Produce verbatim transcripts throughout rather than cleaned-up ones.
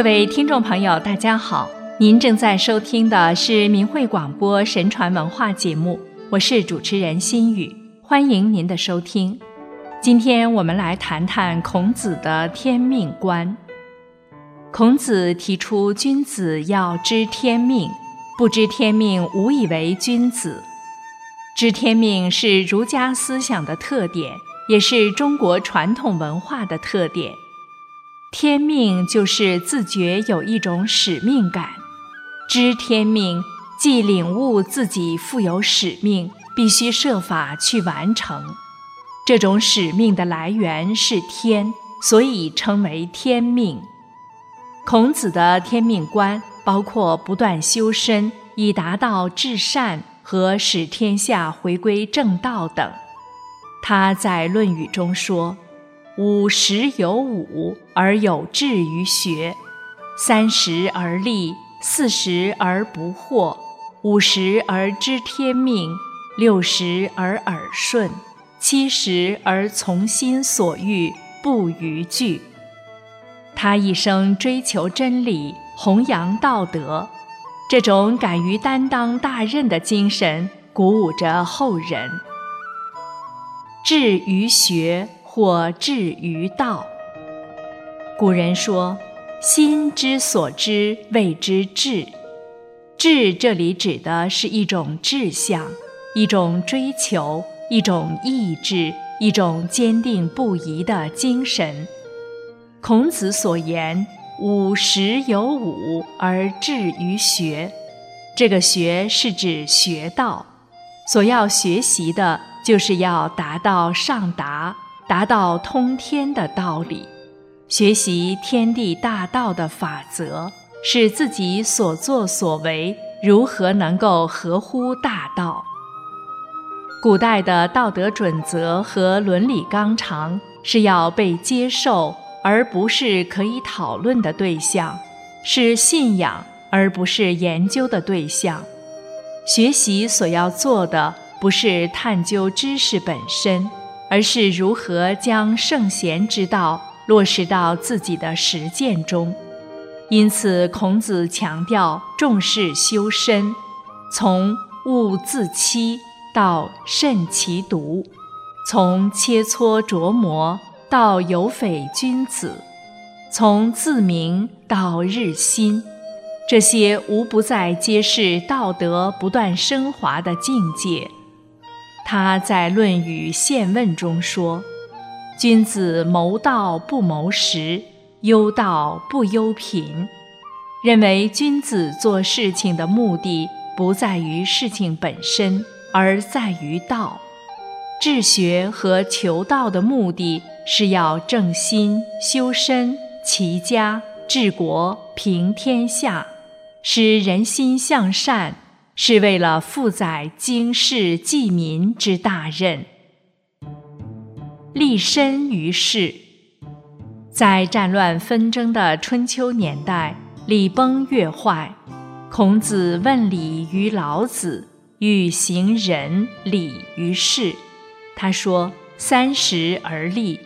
各位听众朋友，大家好，您正在收听的是明慧广播神传文化节目，我是主持人心语，欢迎您的收听。今天我们来谈谈孔子的天命观。孔子提出君子要知天命，不知天命无以为君子。知天命是儒家思想的特点，也是中国传统文化的特点。天命就是自觉有一种使命感，知天命即领悟自己负有使命，必须设法去完成。这种使命的来源是天，所以称为天命。孔子的天命观包括不断修身，以达到至善和使天下回归正道等。他在《论语》中说，五十有五而有志于学，三十而立，四十而不惑，五十而知天命，六十而耳顺，七十而从心所欲，不逾矩。他一生追求真理，弘扬道德，这种敢于担当大任的精神鼓舞着后人。志于学或志于道，古人说，心之所知谓之志。志这里指的是一种志向，一种追求，一种意志，一种坚定不移的精神。孔子所言，五十有五而志于学，这个学是指学道，所要学习的就是要达到上达，达到通天的道理，学习天地大道的法则，使自己所作所为如何能够合乎大道。古代的道德准则和伦理纲常是要被接受，而不是可以讨论的对象，是信仰，而不是研究的对象。学习所要做的不是探究知识本身，而是如何将圣贤之道落实到自己的实践中。因此，孔子强调重视修身，从勿自欺到慎其独，从切磋琢磨到有匪君子，从自明到日新，这些无不在揭示道德不断升华的境界。他在《论语宪问》中说，君子谋道不谋食，忧道不忧贫，认为君子做事情的目的不在于事情本身，而在于道。治学和求道的目的是要正心、修身、齐家、治国、平天下，使人心向善，是为了负载经世济民之大任。立身于世，在战乱纷争的春秋年代，礼崩乐坏，孔子问礼于老子，欲行仁礼于世。他说，三十而立，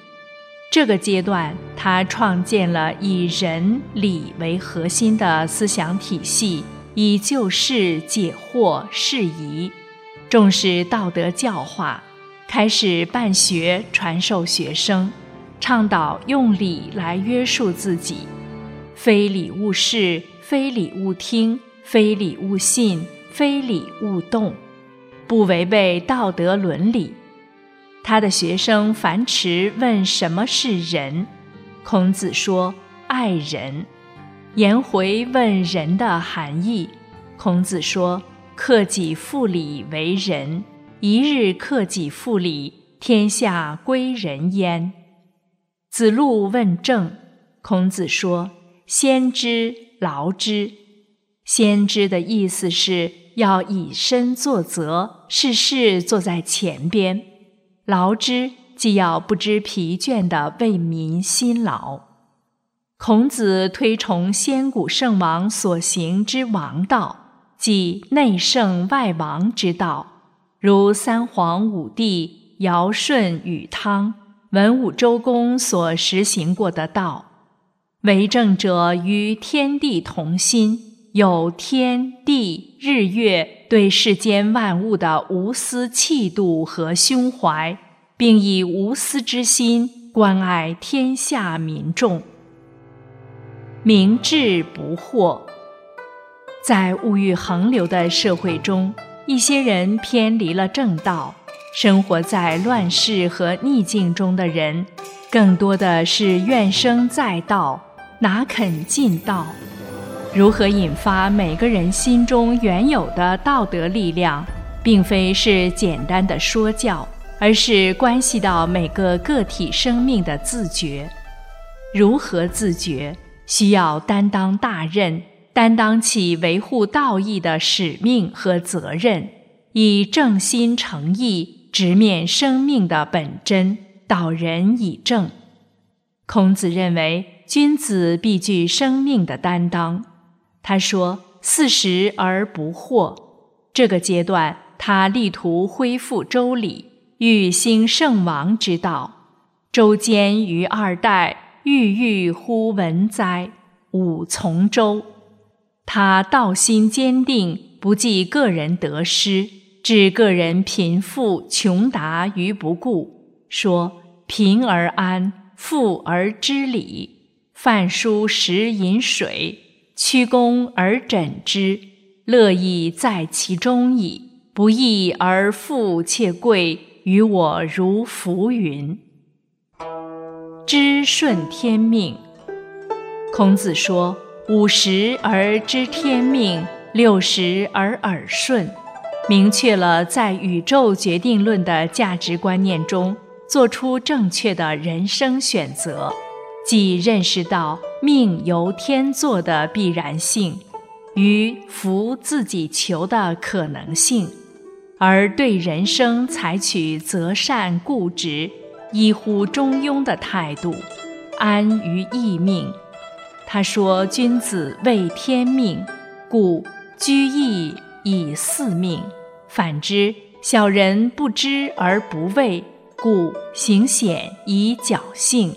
这个阶段他创建了以仁礼为核心的思想体系，以救世解惑释疑，重视道德教化，开始办学传授学生，倡导用礼来约束自己，非礼勿视，非礼勿听，非礼勿信，非礼勿动，不违背道德伦理。他的学生樊迟问什么是仁，孔子说爱人。颜回问仁的含义，孔子说克己复礼为仁，一日克己复礼，天下归仁焉。子路问政，孔子说先知劳之。先知的意思是要以身作则，事事坐在前边，劳之既要不知疲倦地为民辛劳。孔子推崇先古圣王所行之王道，即内圣外王之道，如三皇五帝、尧舜禹汤、文武周公所实行过的道。为政者与天地同心，有天地日月对世间万物的无私气度和胸怀，并以无私之心关爱天下民众。明智不惑。在物欲横流的社会中，一些人偏离了正道，生活在乱世和逆境中的人，更多的是怨声载道，哪肯尽道。如何引发每个人心中原有的道德力量，并非是简单的说教，而是关系到每个个体生命的自觉。如何自觉，需要担当大任，担当起维护道义的使命和责任，以正心诚意直面生命的本真，导人以正。孔子认为君子必具生命的担当。他说四十而不惑，这个阶段他力图恢复周礼，欲兴圣王之道。周间于二代，郁郁乎文哉，吾从周。他道心坚定，不计个人得失，置个人贫富穷达于不顾，说贫而安，富而知礼，饭疏食饮水，曲肱而枕之，乐亦在其中矣。不义而富且贵，于我如浮云。知顺天命。孔子说五十而知天命，六十而耳顺，明确了在宇宙决定论的价值观念中做出正确的人生选择，即认识到命由天作的必然性与福自己求的可能性，而对人生采取择善固执、依乎中庸的态度，安于意命。他说君子畏天命，故居易以四命，反之小人不知而不畏，故行险以侥幸。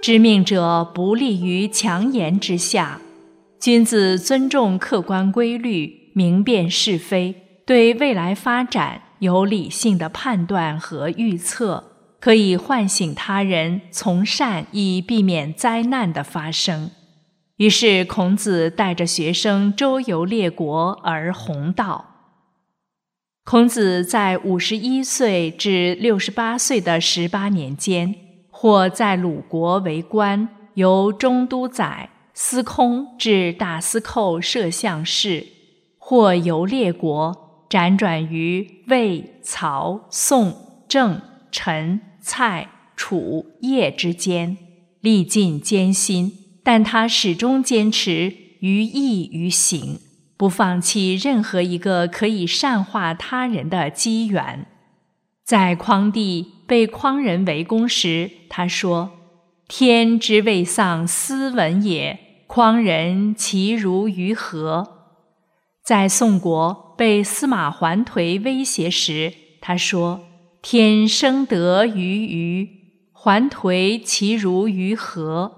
知命者不立于强言之下，君子尊重客观规律，明辨是非，对未来发展有理性的判断和预测，可以唤醒他人从善，以避免灾难的发生。于是孔子带着学生周游列国而弘道。孔子在五十一岁至六十八岁的十八年间，或在鲁国为官，由中都宰、司空至大司寇摄相事，或游列国，辗转于魏、曹、宋、郑、陈、蔡、楚、叶之间，历尽艰辛，但他始终坚持于义于行，不放弃任何一个可以善化他人的机缘。在匡地被匡人围攻时，他说天之未丧斯文也，匡人其如于何。在宋国被司马桓颓威胁时，他说天生得于愚，桓颓其如于何。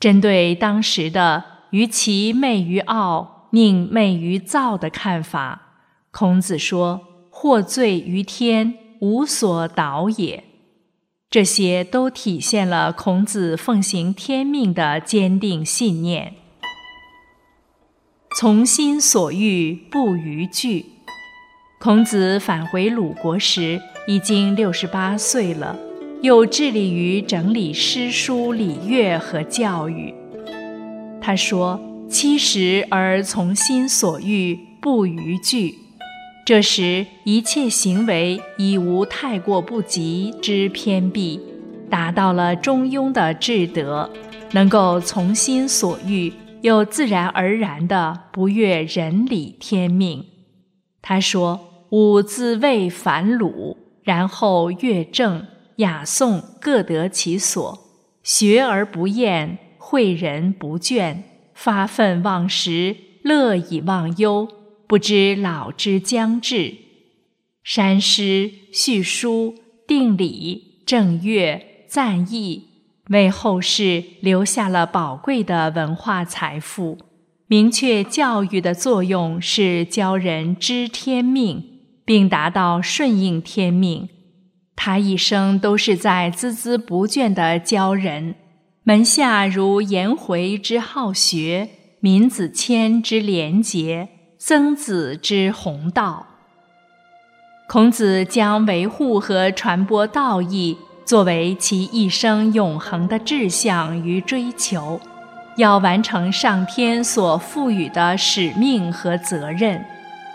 针对当时的于其昧于傲，宁昧于躁的看法，孔子说获罪于天，无所导也。这些都体现了孔子奉行天命的坚定信念。从心所欲，不逾矩。孔子返回鲁国时已经六十八岁了，又致力于整理诗书礼乐和教育。他说七十而从心所欲，不逾矩，这时一切行为已无太过不及之偏僻，达到了中庸的至德，能够从心所欲，又自然而然地不越人理天命。他说吾自谓反鲁，然后乐正、雅颂各得其所，学而不厌，诲人不倦，发愤忘食，乐以忘忧，不知老之将至。删诗、叙书、定理、正乐、赞义，为后世留下了宝贵的文化财富。明确教育的作用是教人知天命，并达到顺应天命。他一生都是在孜孜不倦地教人，门下如颜回之好学，闵子骞之廉洁，曾子之弘道。孔子将维护和传播道义作为其一生永恒的志向与追求，要完成上天所赋予的使命和责任，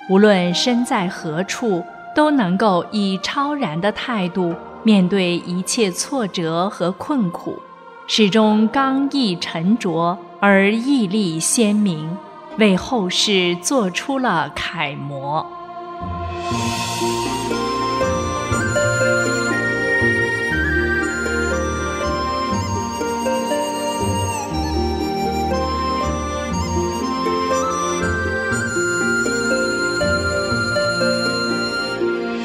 无论身在何处，都能够以超然的态度面对一切挫折和困苦，始终刚毅沉着而毅力鲜明，为后世做出了楷模。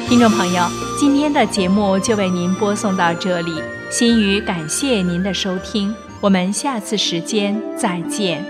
听众朋友，今天的节目就为您播送到这里，心语感谢您的收听，我们下次时间再见。